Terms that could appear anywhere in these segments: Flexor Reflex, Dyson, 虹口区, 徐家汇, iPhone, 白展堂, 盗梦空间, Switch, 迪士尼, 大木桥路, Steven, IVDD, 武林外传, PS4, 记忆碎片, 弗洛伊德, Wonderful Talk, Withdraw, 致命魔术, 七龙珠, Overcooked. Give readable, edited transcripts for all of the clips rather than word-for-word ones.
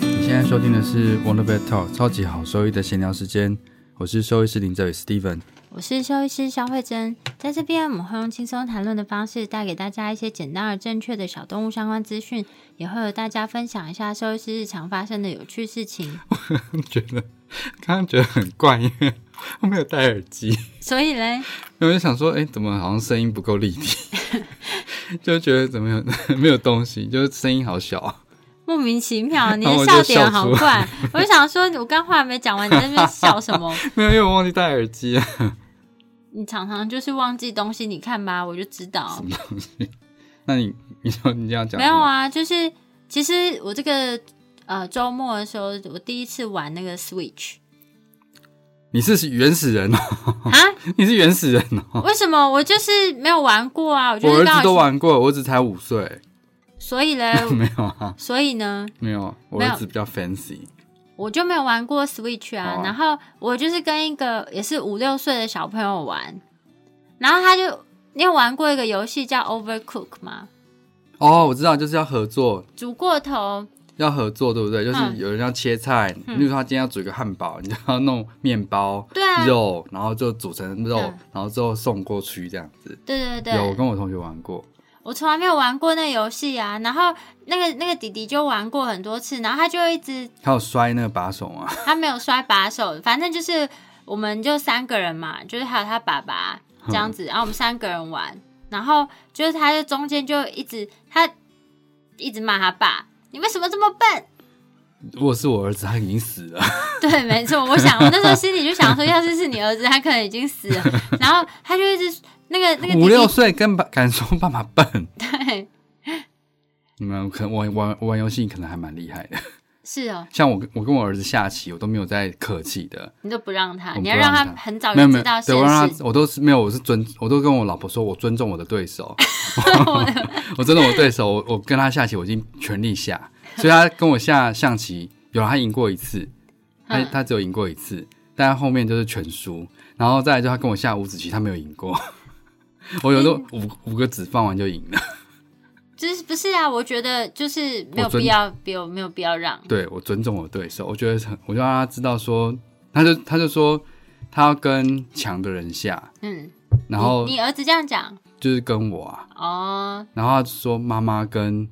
你现在收听的是 Wonderful Talk 超级好兽医的闲聊时间，我是兽医师林哲宇 Steven， 我是兽医师肖慧珍。在这边我们会用轻松谈论的方式带给大家一些简单而正确的小动物相关资讯，也会和大家分享一下兽医师日常发生的有趣事情。我刚刚觉得很怪，因为我没有戴耳机，所以嘞，我就想说怎么好像声音不够立体就觉得怎么没有东西，就是声音好小，莫名其妙，你的笑点好怪。我就想说我刚话没讲完，你在那边笑什么？没有，因为我忘记戴耳机啊。你常常就是忘记东西，你看吧，我就知道什么东西。那你说你这样讲没有啊？就是其实我这个周末的时候，我第一次玩那个 Switch。你是原始人哦！啊，你是原始人哦！为什么？我就是没有玩过啊！我儿子都玩过，我儿子才5岁。所以嘞，没有啊。所以呢，没有，我儿子比较 fancy， 我就没有玩过 Switch 啊。然后我就是跟一个也是5、6岁的小朋友玩，然后他就，你有玩过一个游戏叫 Overcooked 吗？哦，我知道，就是要合作，煮过头要合作，对不对？就是有人要切菜，例如说他今天要煮一个汉堡，你就要弄面包、肉，然后就煮成肉，然后之后送过去这样子。对对对，有，我跟我同学玩过。我从来没有玩过那游戏啊，然后那个弟弟就玩过很多次，然后他就一直，他有摔那个把手吗？他没有摔把手，反正就是我们就3个人嘛，就是还有他爸爸这样子，然后我们3个人玩，然后就是他就中间就一直骂他爸，你为什么这么笨？如果是我儿子，他已经死了。对，没错，我那时候心里就想说，要是你儿子，他可能已经死了。然后他就一直那个5、6岁敢说爸爸笨？对，你们可能玩游戏可能还蛮厉害的。是哦，像我跟我儿子下棋，我都没有在客气的。你都不让他，你要让他很早就知道现实。对，我让他，我都是没有，我都跟我老婆说，我尊重我的对手，我尊重我的对手，我跟他下棋，我已经全力下，所以他跟我下象棋，有他赢过一次，他只有赢过一次，但他后面就是全输。然后再来就他跟我下五子棋，他没有赢过，我有时候五个子放完就赢了。就是不是啊？我觉得就是没有必要让。对，我尊重我对手，我觉得我就让他知道说，他就说他要跟强的人下，然后你儿子这样讲，就是跟我啊，哦，然后他说妈妈跟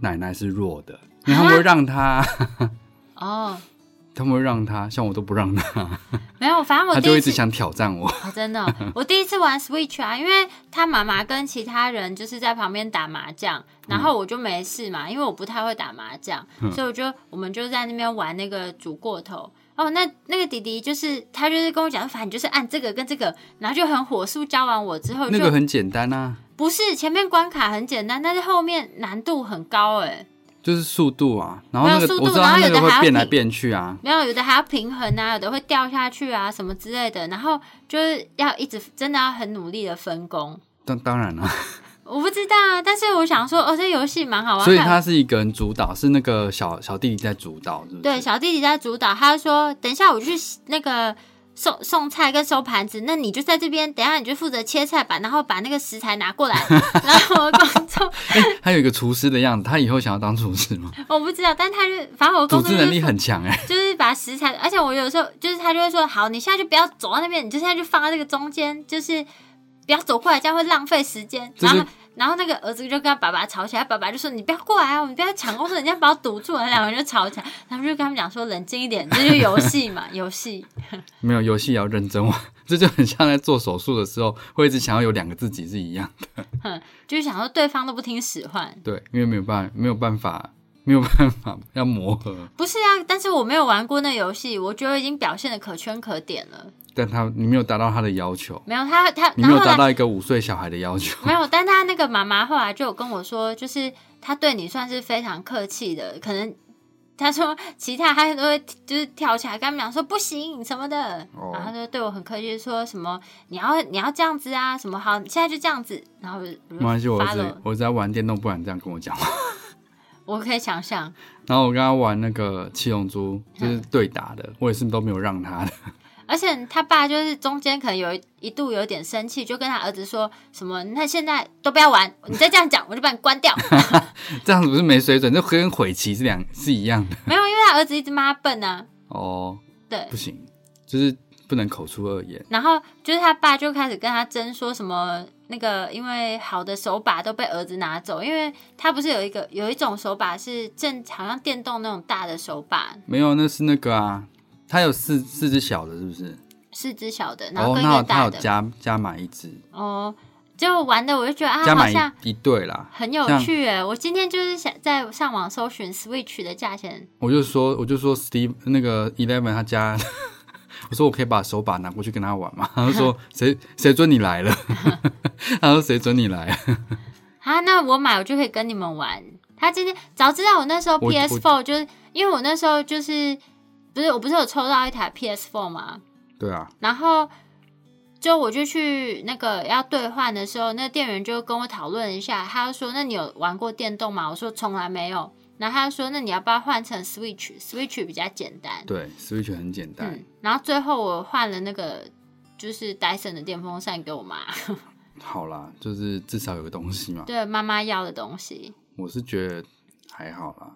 奶奶是弱的，因为他们会让他，哦，他们会让他，像我都不让他，没有，反正我第一次他就一直想挑战我，哦，真的，我第一次玩 Switch 啊，因为他妈妈跟其他人就是在旁边打麻将，然后我就没事嘛，因为我不太会打麻将，所以我们就在那边玩那个煮过头。哦，那个弟弟就是他就是跟我讲说，反正就是按这个跟这个，然后就很火速教完我之后就，那个很简单啊，不是前面关卡很简单，但是后面难度很高欸。就是速度啊，然后那个速度，我知道它那个会变来变去啊，没有，有的还要平衡啊，有的会掉下去啊什么之类的，然后就是要一直真的要很努力的分工。当然啦，我不知道啊，但是我想说，这游戏蛮好玩。所以他是一个人主导，是那个小弟弟在主导，是不是？对，小弟弟在主导，他就说等一下我去那个送菜跟收盘子，那你就在这边，等一下你就负责切菜吧，然后把那个食材拿过来然后我工作他有一个厨师的样子，他以后想要当厨师吗？我不知道，但他就反正我工作组织能力很强欸，就是把食材，而且我有时候就是他就会说，好，你现在就不要走到那边，你就现在就放在这个中间，就是不要走过来，这样会浪费时间，就是，然后那个儿子就跟他爸爸吵起来，爸爸就说你不要过来啊，我们不要抢工作，人家把我堵住了，两个人就吵起来，他们就跟他们讲说冷静一点，这就是游戏嘛游戏没有，游戏也要认真玩，这就很像在做手术的时候会一直想要有2个自己是一样的就是想说对方都不听使唤，对，因为没有办法要磨合。不是啊，但是我没有玩过那游戏，我觉得已经表现得可圈可点了，但你没有达到他的要求，没有他你没有达到一个5岁小孩的要求，没有。但他那个妈妈后来就有跟我说，就是他对你算是非常客气的，可能他说其他他都会就是跳起来跟他们讲说不行什么的、oh. 然后他就对我很客气说什么你要这样子啊什么好现在就这样子，然后没关系我在玩电动不然这样跟我讲我可以想象。然后我跟他玩那个七龙珠就是对打的、嗯、我也是都没有让他的，而且他爸就是中间可能有一度有点生气，就跟他儿子说什么那现在都不要玩，你再这样讲我就把你关掉这样子不是没水准，就跟毁棋是一样的。没有，因为他儿子一直骂他笨啊。哦对，不行，就是不能口出恶言。然后就是他爸就开始跟他争说什么那个因为好的手把都被儿子拿走，因为他不是有一种手把是好像电动那种大的手把。没有，那是那个啊，他有四只小的是不是？四只小的，然后跟一个大的。哦，他有加买一只。哦，就玩的我就觉得啊，加买一对啦，很有趣耶。我今天就是想在上网搜寻 Switch 的价钱，我就说 Steve 那个 Eleven 他加，我说我可以把手把拿过去跟他玩嘛，他就说谁准你来了，他说谁准你来了啊？那我买我就可以跟你们玩。他今天早知道我那时候 PS4 就是因为我那时候就是。我不是有抽到一台 PS4 吗？对啊。然后就我就去那个要兑换的时候，那店员就跟我讨论一下，他就说那你有玩过电动吗？我说从来没有。然后他就说那你要不要换成 Switch 比较简单。对， Switch 很简单、嗯、然后最后我换了那个就是 Dyson 的电风扇给我妈好啦，就是至少有个东西嘛。对，妈妈要的东西。我是觉得还好啦，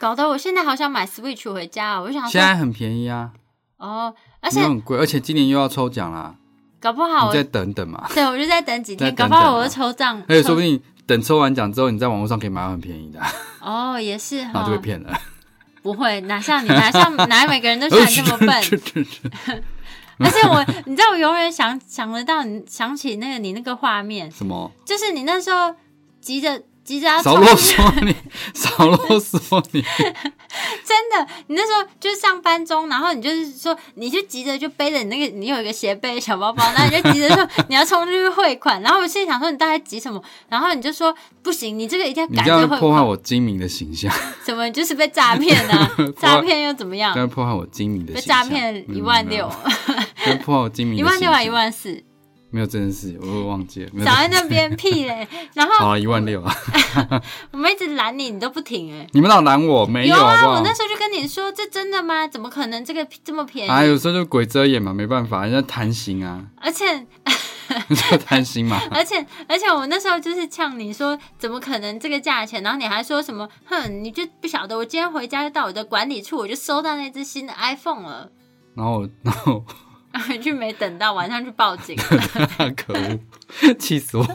搞得我现在好想买 Switch 回家哦。我就想说现在很便宜啊，哦，而且很贵，而且今年又要抽奖啦，搞不好我再等等嘛。对，我就再等几天，搞不好我就抽奖。而且说不定等抽完奖之后，你在网络上可以买到很便宜的、啊。哦，也是哈、哦，然后就被骗了。不会，哪像哪每个人都像你这么笨。而且你知道，我永远想得到想起那个你那个画面，什么？就是你那时候急着要少啰嗦你少啰嗦你真的，你那时候就是上班中，然后你就是说你就急着就背着你那个你有一个斜背小包包，然后你就急着说你要冲出去汇款，然后我心里想说你大概急什么，然后你就说不行，你这个一定要赶着汇款。你这样破坏我精明的形象怎么？你就是被诈骗啊诈骗又怎么样？这样破坏我精明的形象。被诈骗16000这样破坏我精明的形象。16000还14000？没有这件事，我会忘记了。早在那边屁嘞，然后好了16000啊！我们一直拦你，你都不停哎、欸。你们老拦我没有？有啊，我那时候就跟你说，这真的吗？怎么可能？这个这么便宜啊！有时候就鬼遮眼嘛，没办法，人家贪心啊。而且。就贪心嘛。而且我那时候就是呛你说怎么可能这个价钱，然后你还说什么哼，你就不晓得我今天回家就到我的管理处，我就收到那只新的 iPhone 了。然后。回去没等到，晚上去报警可恶，气死我了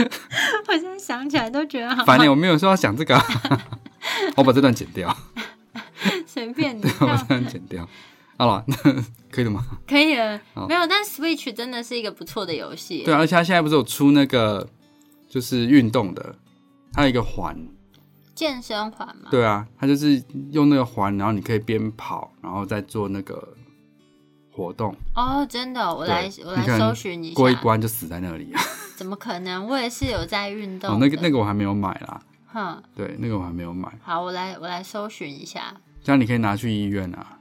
我现在想起来都觉得好烦耶，我没有说要想这个、啊、我把这段剪掉随便你对，我把这段剪掉好了，可以了吗？可以了。没有，但 Switch 真的是一个不错的游戏。对啊，而且它现在不是有出那个就是运动的，它有一个环，健身环嘛。对啊，它就是用那个环，然后你可以边跑然后再做那个活动。哦，真的、哦、我来搜寻一下。过一关就死在那里啊？怎么可能？我也是有在运动的、哦、那个我还没有买啦。哼，对，那个我还没有买。好，我来搜寻一下。这样你可以拿去医院啊，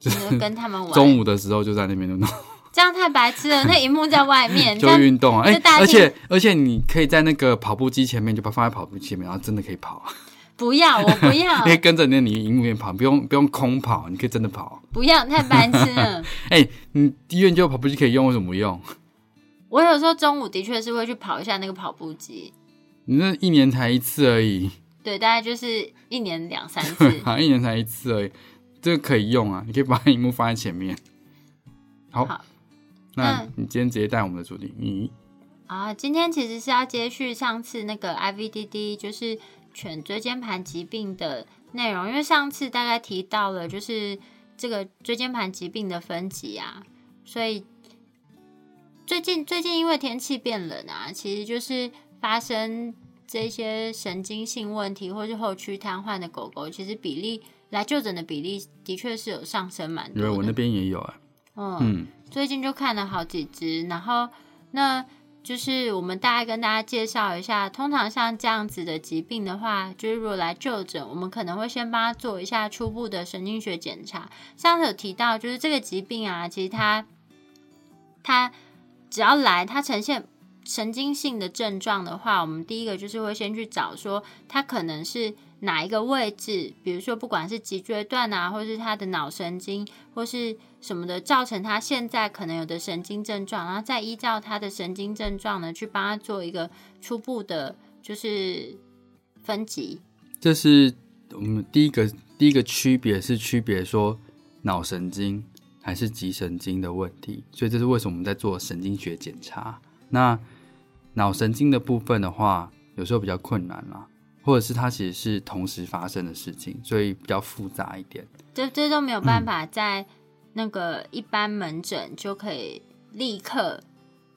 就是跟他们玩。中午的时候就在那边弄。这样太白痴了，那荧幕在外面就运动啊、欸、而且你可以在那个跑步机前面，就把放在跑步机前面，然后真的可以跑。不要，我不要。你可以跟着你荧幕里面跑，不用空跑，你可以真的跑。不要，太白痴了。哎、欸，你医院就有跑步机可以用，为什么不用？我有时候中午的确是会去跑一下那个跑步机。你那一年才一次而已。对，大概就是一年2-3次。一年才一次而已，这个可以用啊！你可以把荧幕放在前面。好，那你今天直接带我们的主题。你啊，今天其实是要接续上次那个 IVDD， 就是。犬椎间盘疾病的内容，因为上次大概提到了就是这个椎间盘疾病的分级啊，所以最近因为天气变冷啊，其实就是发生这些神经性问题或是后区瘫痪的狗狗，其实比例来就诊的比例的确是有上升蛮多的。对，我那边也有啊、欸嗯。最近就看了好几只，然后那就是我们大概跟大家介绍一下，通常像这样子的疾病的话，就是如果来就诊，我们可能会先帮他做一下初步的神经学检查。上次有提到，就是这个疾病啊，其实它只要来，它呈现神经性的症状的话，我们第一个就是会先去找说它可能是哪一个位置，比如说不管是脊椎段啊，或是他的脑神经或是什么的，造成他现在可能有的神经症状，然后再依照他的神经症状呢去帮他做一个初步的就是分级。这是我们第一个区别，是区别说脑神经还是脊神经的问题，所以这是为什么我们在做神经学检查。那脑神经的部分的话，有时候比较困难啦，或者是它其实是同时发生的事情，所以比较复杂一点。这都没有办法在那个一般门诊就可以立刻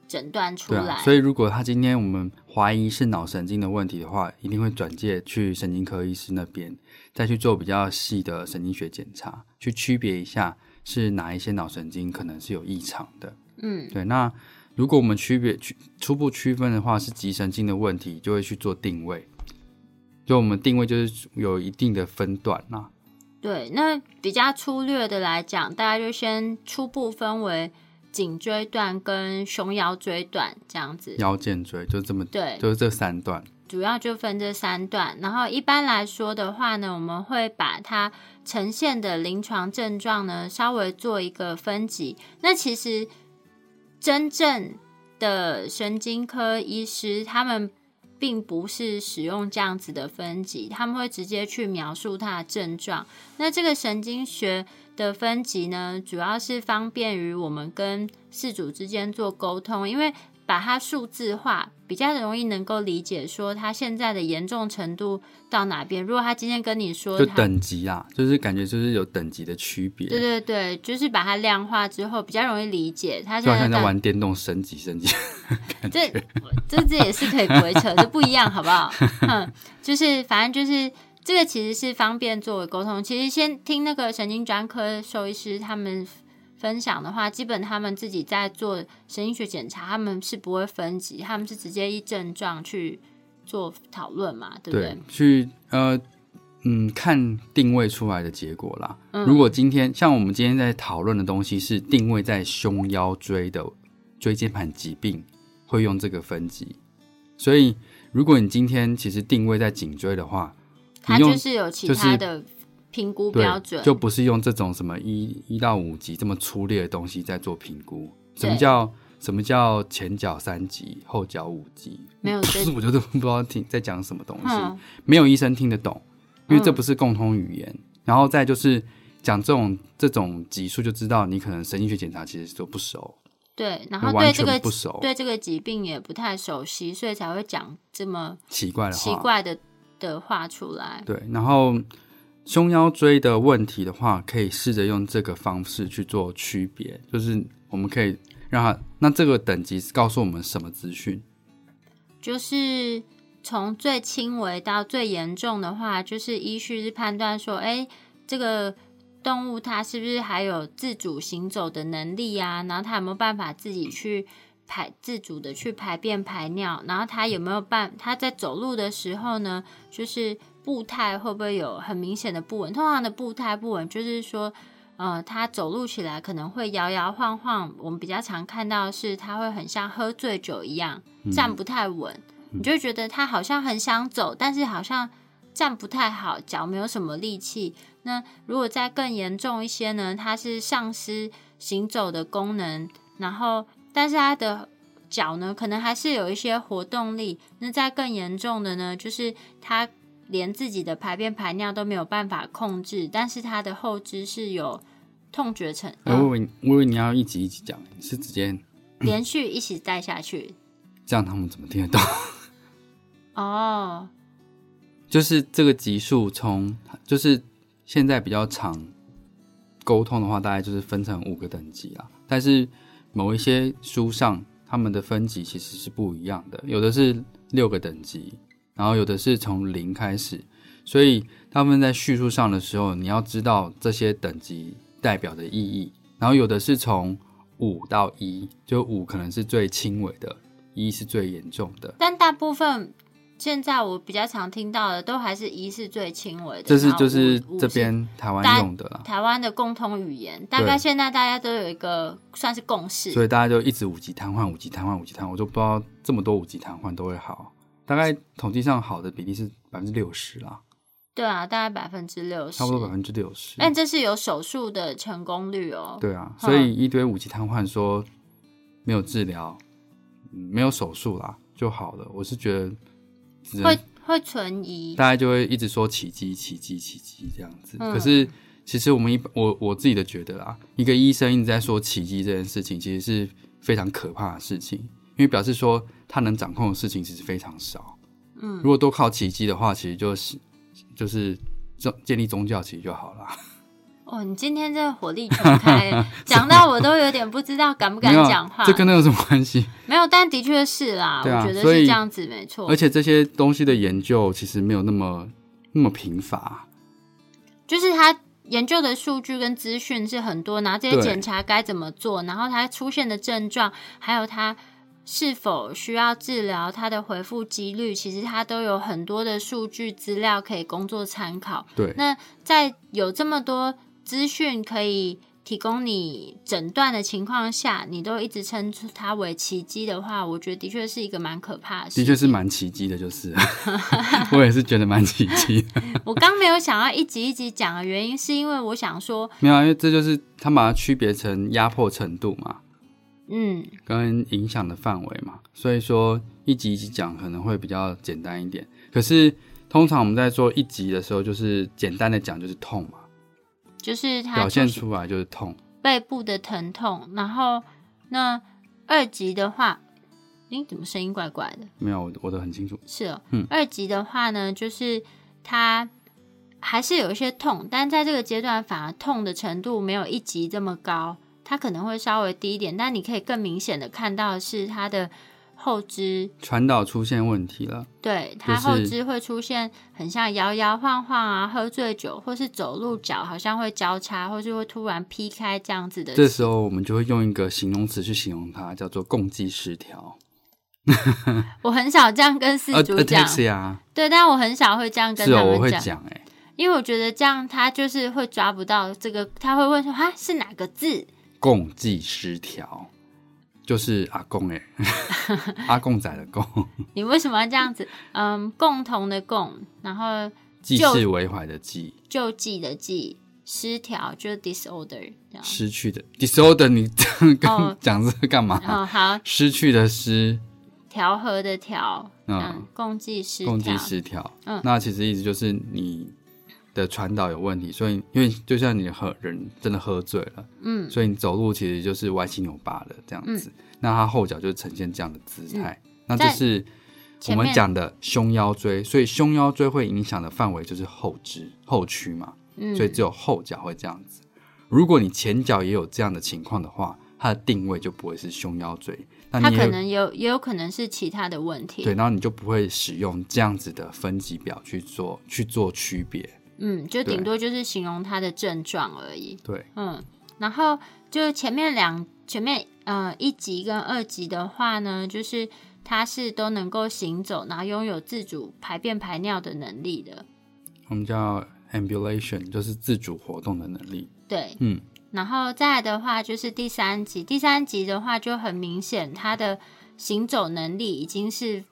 诊断出来。对啊，所以如果他今天我们怀疑是脑神经的问题的话，一定会转介去神经科医师那边，再去做比较细的神经学检查，去区别一下是哪一些脑神经可能是有异常的。嗯，对。那如果我们初步区分的话，是脊神经的问题，就会去做定位。就我们定位就是有一定的分段啦。对，那比较粗略的来讲，大家就先初步分为颈椎段跟熊腰椎段这样子，腰间椎就这么，对，就是这三段，主要就分这三段。然后一般来说的话呢，我们会把它呈现的临床症状呢稍微做一个分级。那其实真正的神经科医师他们并不是使用这样子的分级，他们会直接去描述它的症状。那这个神经学的分级呢，主要是方便于我们跟事主之间做沟通，因为把它数字化比较容易能够理解说它现在的严重程度到哪边。如果他今天跟你说就等级啦，就是感觉就是有等级的区别。对对对，就是把它量化之后比较容易理解。他就好像在玩电动升级升级这也是可以鬼扯这不一样好不好就是反正就是这个其实是方便作为沟通。其实先听那个神经专科兽医师他们分享的话，基本他们自己在做神经学检查，他们是不会分级，他们是直接依症状去做讨论嘛，对不对？对，去看定位出来的结果啦。如果今天像我们今天在讨论的东西是定位在胸腰椎的椎间盘疾病，会用这个分级。所以如果你今天其实定位在颈椎的话，它就是有其他的评估标准，就不是用这种什么1到5级这么粗略的东西在做评估。什么叫前脚3级后脚5级？没有，我就不知道在讲什么东西，没有医生听得懂，因为这不是共通语言。然后再就是讲这种级数，就知道你可能神经学检查其实都不熟，对，然后对这个疾病也不太熟悉，所以才会讲这么奇怪的话出来。对，然后胸腰椎的问题的话，可以试着用这个方式去做区别，就是我们可以让它，那这个等级告诉我们什么资讯？就是从最轻微到最严重的话，就是依序是判断说，这个动物它是不是还有自主行走的能力啊？然后它有没有办法自己去自主的去排便排尿？然后它有没有它在走路的时候呢，就是步态会不会有很明显的不稳？通常的步态不稳就是说他走路起来可能会摇摇晃晃，我们比较常看到的是他会很像喝醉酒一样站不太稳，你就觉得他好像很想走，但是好像站不太好，脚没有什么力气。那如果再更严重一些呢，他是丧失行走的功能，然后但是他的脚呢可能还是有一些活动力。那再更严重的呢，就是他连自己的排便排尿都没有办法控制，但是他的后肢是有痛觉症。我以为你要一集一集讲，是直接连续一起带下去，这样他们怎么听得到？哦，就是这个级数从就是现在比较常沟通的话，大概就是分成5个等级啦。但是某一些书上他们的分级其实是不一样的，有的是6个等级，然后有的是从0开始，所以他们在叙述上的时候，你要知道这些等级代表的意义。然后有的是从5到1，就5可能是最轻微的，一是最严重的，但大部分现在我比较常听到的都还是一是最轻微的，这是就是这边台湾用的啦，台湾的共通语言，大概现在大家都有一个算是共识，所以大家就一直五级瘫痪五级瘫痪五级瘫痪，我就不知道这么多五级瘫痪都会好，大概统计上好的比例是 60% 啦，对啊，大概 60% 差不多 60%， 但这是有手术的成功率哦，对啊，所以一堆五级瘫痪说没有治疗没有手术啦就好了，我是觉得会存疑，大家就会一直说奇迹奇迹奇迹这样子、可是其实我自己的觉得啦，一个医生一直在说奇迹这件事情其实是非常可怕的事情，因为表示说他能掌控的事情其实非常少、如果都靠奇迹的话其实就是建立宗教其实就好啦。哦，你今天这火力全开讲到我都有点不知道敢不敢讲话，这跟那有什么关系？没有，但的确是啦、啊、我觉得是这样子没错，而且这些东西的研究其实没有那么贫乏，就是它研究的数据跟资讯是很多，然后这些检查该怎么做，然后它出现的症状还有它是否需要治疗，它的回复几率，其实它都有很多的数据资料可以工作参考，对，那在有这么多资讯可以提供你诊断的情况下，你都一直称它为奇迹的话，我觉得的确是一个蛮可怕的事情，的确是蛮奇迹的就是了我也是觉得蛮奇迹的我刚没有想要一集一集讲的原因是因为我想说没有、啊、因为这就是他把它区别成压迫程度嘛，跟影响的范围嘛，所以说一集一集讲可能会比较简单一点，可是通常我们在做一集的时候就是简单的讲就是痛嘛，就是它表现出来就是痛，背部的疼痛，然后那二级的话怎么声音怪怪的？没有，我的很清楚，是哦、二级的话呢就是它还是有一些痛，但在这个阶段反而痛的程度没有一级这么高，它可能会稍微低一点，但你可以更明显的看到的是它的后肢传导出现问题了，对，它后肢会出现很像摇摇晃晃啊，喝醉酒或是走路脚好像会交叉或是会突然劈开这样子的，这时候我们就会用一个形容词去形容它，叫做共济失调我很少这样跟饲主讲、对，但我很少会这样跟他们讲，是、哦、我会讲欸，因为我觉得这样他就是会抓不到这个，他会问说啊是哪个字，共济失调就是阿公欸阿公仔的公你为什么要这样子？共同的共，然后济世为怀的济，救济的济，失调就是 disorder， 失去的 disorder， 你这样跟讲这干嘛？哦，好，失去的失，调和的调，共济失调，共济失调，那其实意思就是你的传导有问题，所以因为就像你的人真的喝醉了，所以你走路其实就是歪七扭八的这样子，那他后脚就呈现这样的姿态，那这是我们讲的胸腰椎，所以胸腰椎会影响的范围就是后肢后区嘛，所以只有后脚会这样子，如果你前脚也有这样的情况的话，它的定位就不会是胸腰椎，那它可能也有可能是其他的问题，对，然后你就不会使用这样子的分级表去做区别，就顶多就是形容它的症状而已，对，然后就前面一级跟二级的话呢，就是它是都能够行走，然后拥有自主排便排尿的能力的，我们叫 ambulation， 就是自主活动的能力，对，然后再来的话就是第三级的话就很明显，它的行走能力已经是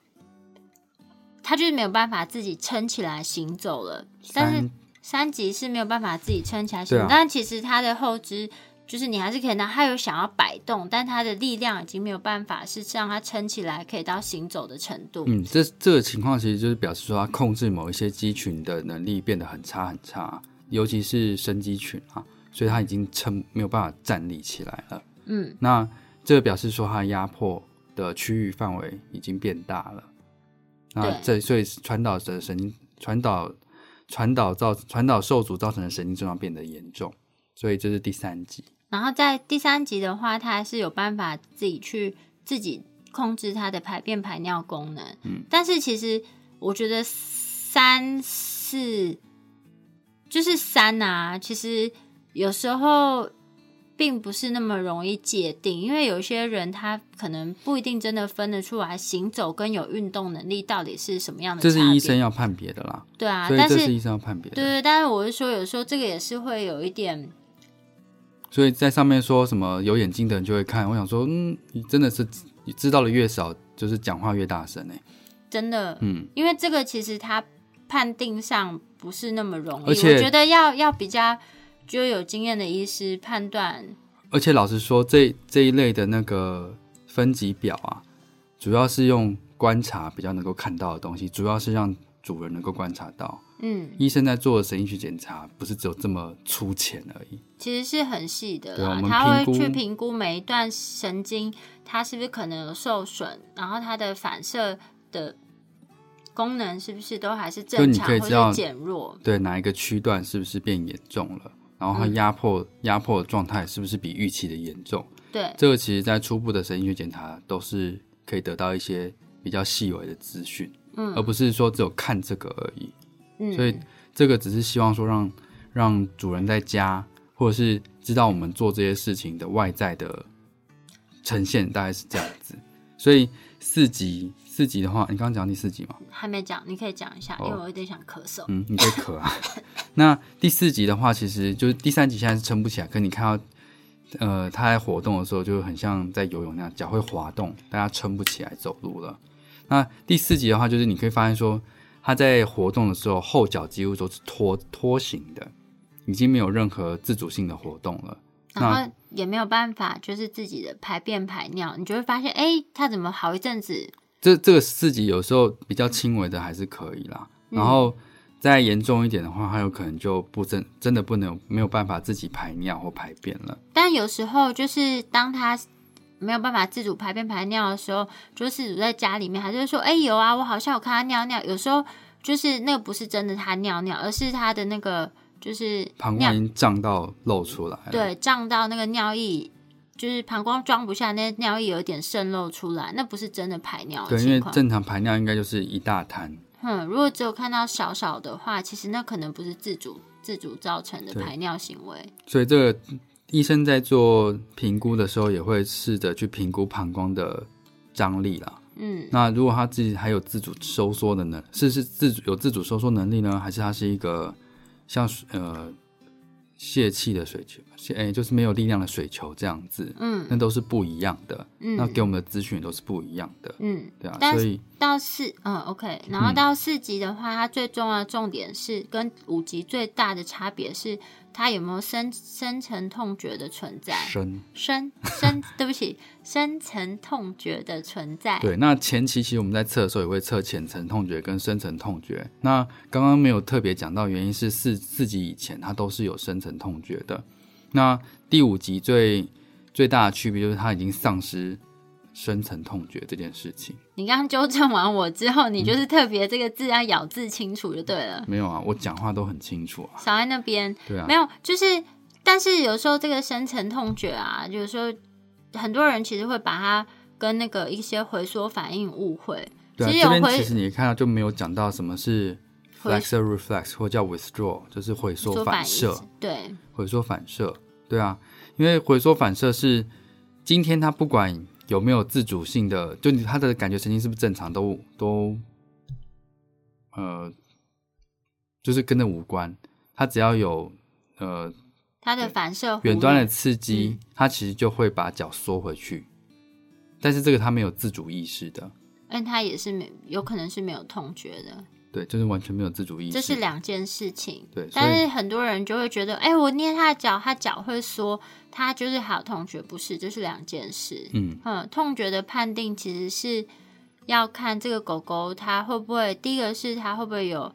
他就是没有办法自己撑起来行走了，但是三级是没有办法自己撑起来行走，但其实他的后肢就是你还是可以拿，他有想要摆动，但他的力量已经没有办法是让他撑起来可以到行走的程度，这个情况其实就是表示说他控制某一些肌群的能力变得很差很差，尤其是深肌群啊，所以他已经没有办法站立起来了，那这个表示说他压迫的区域范围已经变大了，那所以传导受阻造成的神经症状变得严重，所以这是第三级。然后在第三级的话，他还是有办法自己控制他的排便排尿功能，但是其实我觉得三就是三啊，其实有时候并不是那么容易界定，因为有些人他可能不一定真的分得出来行走跟有运动能力到底是什么样的差别，这是医生要判别的啦。对啊，所以这是医生要判别的。对，但是我是说有时候这个也是会有一点，所以在上面说什么有眼睛的人就会看，我想说你真的是知道的越少就是讲话越大声耶，真的。因为这个其实他判定上不是那么容易，而且我觉得要比较就有经验的医师判断。而且老实说 这一类的那个分级表啊，主要是用观察比较能够看到的东西，主要是让主人能够观察到。医生在做的神经学检查不是只有这么粗浅而已，其实是很细的啦。他会去评估每一段神经它是不是可能有受损，然后它的反射的功能是不是都还是正常或是减弱，对，哪一个区段是不是变严重了，然后它压迫的状态是不是比预期的严重。对，这个其实在初步的神经学检查都是可以得到一些比较细微的资讯，而不是说只有看这个而已。所以这个只是希望说让主人在家或者是知道我们做这些事情的外在的呈现大概是这样子。所以四级的话，你刚刚讲第四级吗？还没讲，你可以讲一下，因为我有点想咳嗽。你可以咳啊。那第四级的话，其实就是第三级现在是撑不起来，可是你看到他在活动的时候就很像在游泳那样，脚会滑动，但他撑不起来走路了。那第四级的话，就是你可以发现说他在活动的时候后脚几乎都是拖行的，已经没有任何自主性的活动了，然后也没有办法就是自己的排便排尿，你就会发现他怎么好一阵子。这个四级有时候比较轻微的还是可以啦，然后再严重一点的话，他有可能就真的不能没有办法自己排尿或排便了。但有时候就是当他没有办法自主排便排尿的时候，就自主在家里面还是说有啊，我好像有看他尿尿。有时候就是那个不是真的他尿尿，而是他的那个就是膀胱已经胀到露出来了。对，胀到那个尿液就是膀胱装不下，那尿液有点渗漏出来，那不是真的排尿的情况。对，因为正常排尿应该就是一大滩。如果只有看到少少的话，其实那可能不是自主造成的排尿行为。所以这个医生在做评估的时候也会试着去评估膀胱的张力啦。那如果他自己还有自主收缩的能力，有自主收缩能力呢，还是他是一个像泄气的水球，就是没有力量的水球这样子。那都是不一样的。那给我们的资讯都是不一样的。对啊，所以到四OK， 然后到四级的话，它最重要的重点是跟五级最大的差别是。它有没有深层痛觉的存在？对不起，深层痛觉的存在。对，那前期其实我们在测的时候也会测浅层痛觉跟深层痛觉。那刚刚没有特别讲到，原因是4级以前它都是有深层痛觉的。那第五级最大的区别就是它已经丧失深层痛觉这件事情。你刚刚纠正完我之后，你就是特别这个字要咬字清楚就对了。没有啊，我讲话都很清楚啊，少在那边。对啊，没有，就是但是有时候这个深层痛觉啊，有时候很多人其实会把它跟那个一些回缩反应误会。对啊，这边其实你看到就没有讲到什么是 Flexor Reflex 或叫 Withdraw， 就是回缩反射。对，回缩反射。对啊，因为回缩反射是今天它不管有没有自主性的，就他的感觉神经是不是正常都就是跟着无关。他只要有他的反射远端的刺激，他其实就会把脚缩回去，但是这个他没有自主意识的，但他也是有可能是没有痛觉的。对，就是完全没有自主意识，这是两件事情。对，但是很多人就会觉得我捏他的脚，他脚会缩，他就是好痛觉，不是，这是两件事。痛觉的判定其实是要看这个狗狗他会不会，第一个是他会不会有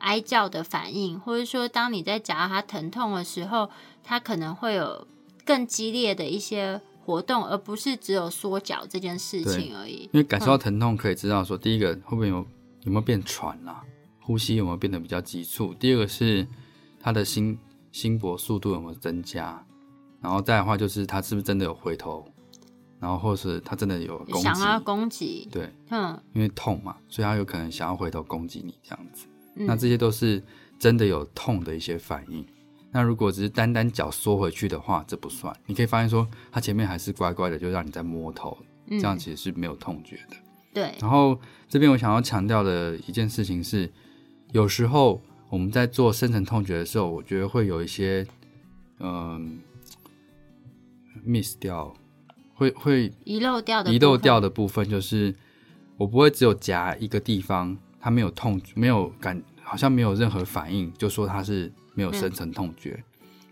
哀叫的反应，或者说当你在夹他疼痛的时候，他可能会有更激烈的一些活动，而不是只有缩脚这件事情而已。因为感受到疼痛可以知道说，第一个会不会有没有变喘啦，呼吸有没有变得比较急促，第二个是他的心搏速度有没有增加，然后再的话就是他是不是真的有回头，然后或是他真的有攻击，想要攻击。对，因为痛嘛，所以他有可能想要回头攻击你这样子。那这些都是真的有痛的一些反应。那如果只是单单脚缩回去的话，这不算。你可以发现说它前面还是乖乖的就让你在摸头，这样其实是没有痛觉的。对。然后这边我想要强调的一件事情是，有时候我们在做深层痛觉的时候，我觉得会有一些miss 掉，会遗漏掉的部分，就是我不会只有夹一个地方它没有痛，没有感，好像没有任何反应就说它是没有深层痛觉。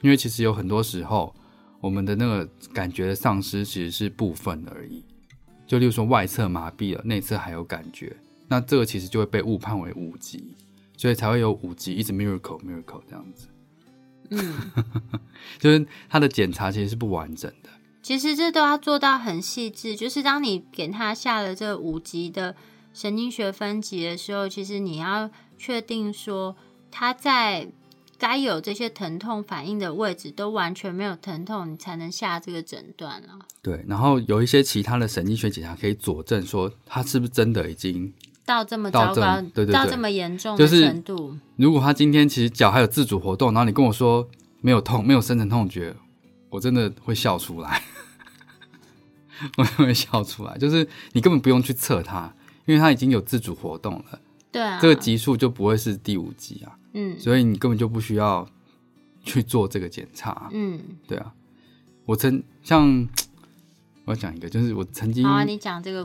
因为其实有很多时候我们的那个感觉的丧失其实是部分而已，就例如说外侧麻痹了，内侧还有感觉，那这个其实就会被误判为五级，所以才会有五级一直 miracle 这样子。就是它的检查其实是不完整的，其实这都要做到很细致，就是当你给他下了这五级的神经学分级的时候，其实你要确定说他在该有这些疼痛反应的位置都完全没有疼痛，你才能下这个诊断啊。对，然后有一些其他的神经学检查可以佐证说他是不是真的已经到这么糟糕，到这么严重的程度。就是如果他今天其实脚还有自主活动，然后你跟我说没有痛，没有深层痛觉，我真的会笑出来我会笑出来，就是你根本不用去测它，因为它已经有自主活动了。对啊，这个级数就不会是第五级啊。嗯，所以你根本就不需要去做这个检查啊。嗯，对啊，我要讲一个，就是我曾经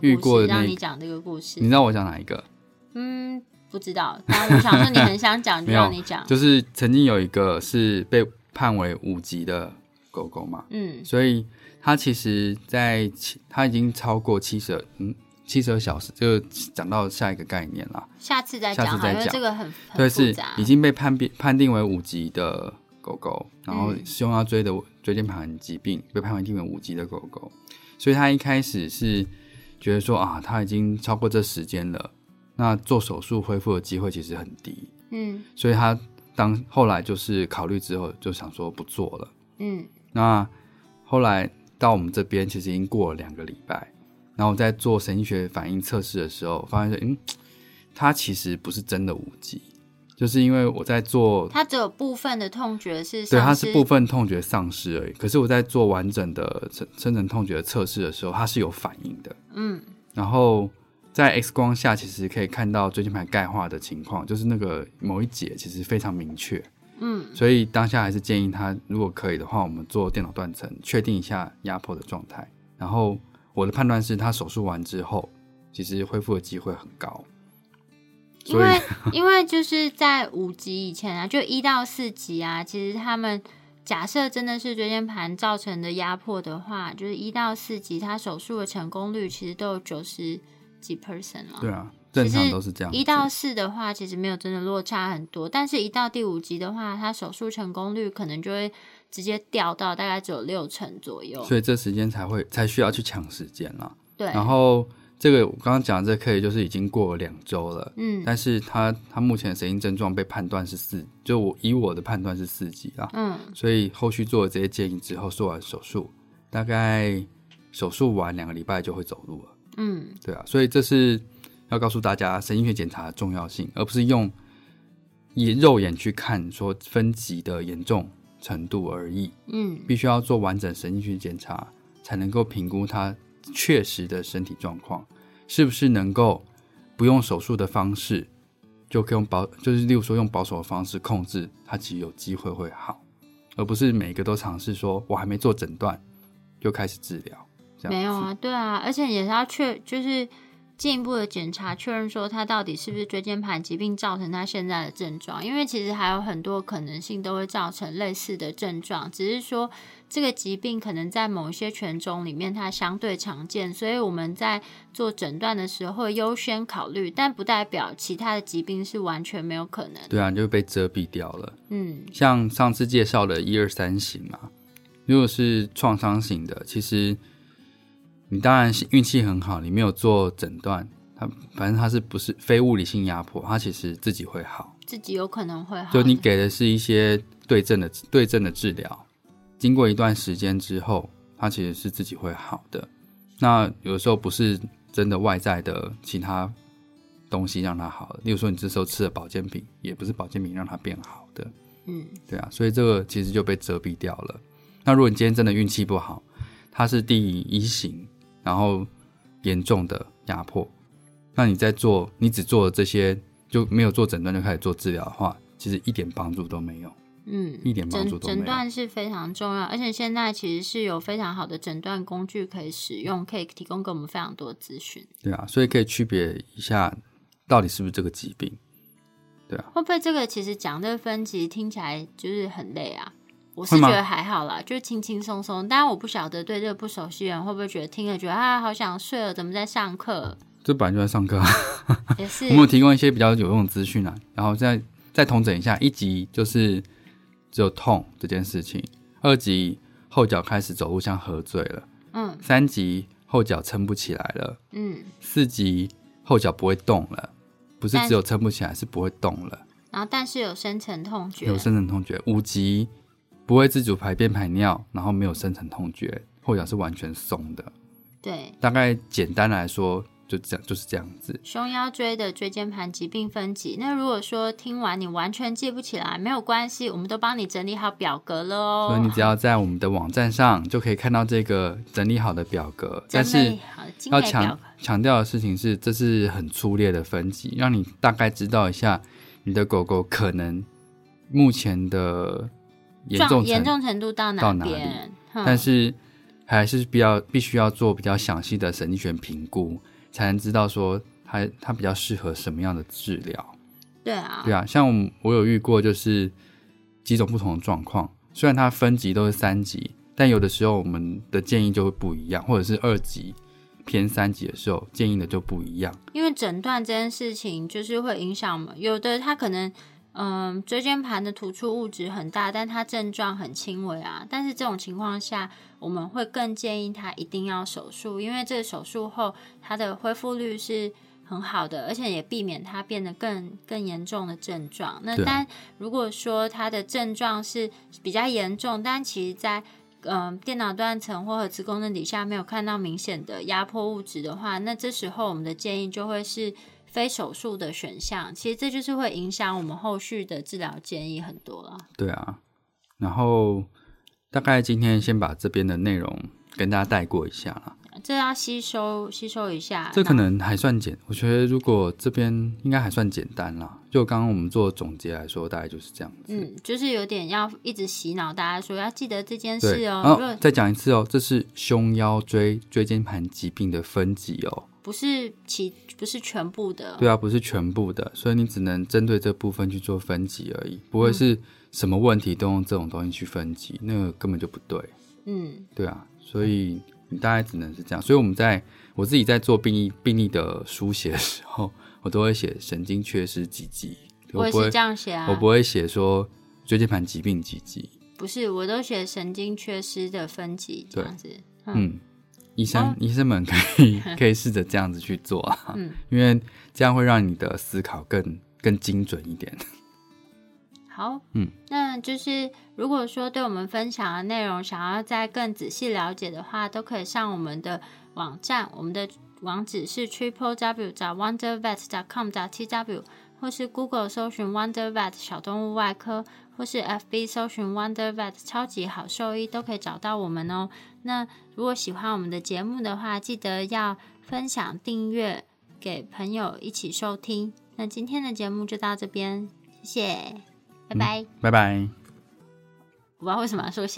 遇过的那一个。好啊，你讲这个故事，你知道我讲哪一个？嗯，不知道，但我想说你很想讲就让你讲。就是曾经有一个是被判为五级的狗狗嘛，嗯，所以它其实它已经超过72小时，就讲到下一个概念啦，下次再讲，因为这个很复杂。对，是已经被判定为五级的狗狗，然后胸腰椎的椎间盘疾病被判定为五级的狗狗，所以他一开始是觉得说啊，他已经超过这时间了，那做手术恢复的机会其实很低，嗯，所以他后来就是考虑之后就想说不做了，嗯，那后来到我们这边其实已经过了2个礼拜，然后我在做神经学反应测试的时候发现他其实不是真的五级，就是因为我在做它只有部分的痛觉是丧失，对，它是部分痛觉丧失而已。可是我在做完整的深层痛觉的测试的时候，它是有反应的。嗯，然后在 X 光下其实可以看到椎间盘钙化的情况，就是那个某一节其实非常明确。嗯，所以当下还是建议他，如果可以的话，我们做电脑断层确定一下压迫的状态。然后我的判断是，他手术完之后，其实恢复的机会很高。因为就是在五级以前啊，就1到4级啊，其实他们假设真的是椎间盘造成的压迫的话，就是1到4级，他手术的成功率其实都有90几%了。对啊，正常都是这样。1到4的话，其实没有真的落差很多，但是1到第5级的话，他手术成功率可能就会直接掉到大概只有6成左右。所以这时间才需要去抢时间啦。对，然后。这个我刚刚讲的这可以就是已经过了2周了，嗯，但是他目前的神经症状被判断是4，就以我的判断是4级啦，嗯，所以后续做了这些建议之后，做完手术，大概手术完2个礼拜就会走路了，嗯，对啊，所以这是要告诉大家神经学检查的重要性，而不是用肉眼去看说分级的严重程度而已，嗯，必须要做完整神经学检查才能够评估它。确实的身体状况是不是能够不用手术的方式就可以就是例如说用保守的方式控制它，其实有机会会好，而不是每个都尝试说我还没做诊断就开始治疗，这样没有啊，对啊，而且也是要就是进一步的检查确认说它到底是不是椎间盘疾病造成它现在的症状，因为其实还有很多可能性都会造成类似的症状，只是说这个疾病可能在某一些犬种里面它相对常见，所以我们在做诊断的时候会优先考虑，但不代表其他的疾病是完全没有可能的。对啊，你就被遮蔽掉了。嗯，像上次介绍的123型嘛，如果是创伤型的，其实你当然运气很好，你没有做诊断，反正它是不是非物理性压迫，它其实自己会好，自己有可能会好，就你给的是一些对症的治疗，经过一段时间之后它其实是自己会好的，那有的时候不是真的外在的其他东西让它好的，例如说你这时候吃的保健品也不是保健品让它变好的，嗯，对啊，所以这个其实就被遮蔽掉了。那如果你今天真的运气不好，它是第一型，然后严重的压迫，那你在做，你只做这些就没有做诊断就开始做治疗的话，其实一点帮助都没有。嗯，一点帮助都没有。诊断是非常重要，而且现在其实是有非常好的诊断工具可以使用，可以提供给我们非常多的资讯。对啊，所以可以区别一下到底是不是这个疾病。对啊，会不会这个其实讲这个分级听起来就是很累啊？我是觉得还好啦，就轻轻松松。当然我不晓得对这个不熟悉的人会不会觉得听了觉得啊好想睡了，怎么在上课？这本来就在上课啊，也是我们有提供一些比较有用的资讯啊，然后再统整一下，一集就是只有痛这件事情，二集后脚开始走路像喝醉了，嗯，三集后脚撑不起来了，嗯，四集后脚不会动了，不是只有撑不起来，是不会动了，然后但是有深层痛觉，有深层痛觉，五集不会自主排便排尿，然后没有深层痛觉，后脚是完全松的，对，大概简单来说就是这样子。胸腰椎的椎间盘疾病分级，那如果说听完你完全记不起来，没有关系，我们都帮你整理好表格了哦。所以你只要在我们的网站上就可以看到这个整理好的表格，但是要强调的事情是，这是很粗略的分级，让你大概知道一下你的狗狗可能目前的严重程度到哪边，但是还是必须要做比较详细的神经学评估，才能知道说 它比较适合什么样的治疗。对啊，对啊，像 我有遇过就是几种不同的状况，虽然它分级都是三级，但有的时候我们的建议就会不一样，或者是二级偏三级的时候建议的就不一样，因为诊断这件事情就是会影响有的，它可能椎间盘的突出物质很大，但它症状很轻微啊，但是这种情况下我们会更建议它一定要手术，因为这个手术后它的恢复率是很好的，而且也避免它变得更严重的症状。那但如果说它的症状是比较严重，但其实在电脑断层或核磁共振底下没有看到明显的压迫物质的话，那这时候我们的建议就会是非手术的选项，其实这就是会影响我们后续的治疗建议很多了。对啊，然后大概今天先把这边的内容跟大家带过一下啦，这要吸收一下。这可能还算我觉得如果这边应该还算简单啦，就刚刚我们做总结来说大概就是这样子。嗯，就是有点要一直洗脑大家说要记得这件事哦。然后再讲一次哦，这是胸腰椎间盘疾病的分级哦，不是全部的。对啊，不是全部的，所以你只能针对这部分去做分级而已，不会是什么问题都用这种东西去分级，那个根本就不对。嗯，对啊，所以你大概只能是这样。所以我自己在做病例的书写的时候，我都会写神经缺失几级，我也是这样写啊，我不会写说椎间盘疾病几级，不是，我都写神经缺失的分级这样子。嗯。医生们可以试着这样子去做啊，因为这样会让你的思考更精准一点。好，那就是如果说对我们分享的内容想要再更仔细了解的话，都可以上我们的网站，我们的网址是 www.wondervet.com.tw， 或是 Google 搜寻 Wondervet 小动物外科，或是 FB 搜寻 Wondervet 超级好兽医，都可以找到我们哦。那如果喜欢我们的节目的话，记得要分享订阅给朋友一起收听。那今天的节目就到这边，谢谢，拜拜，拜拜。我不知道为什么要说谢谢。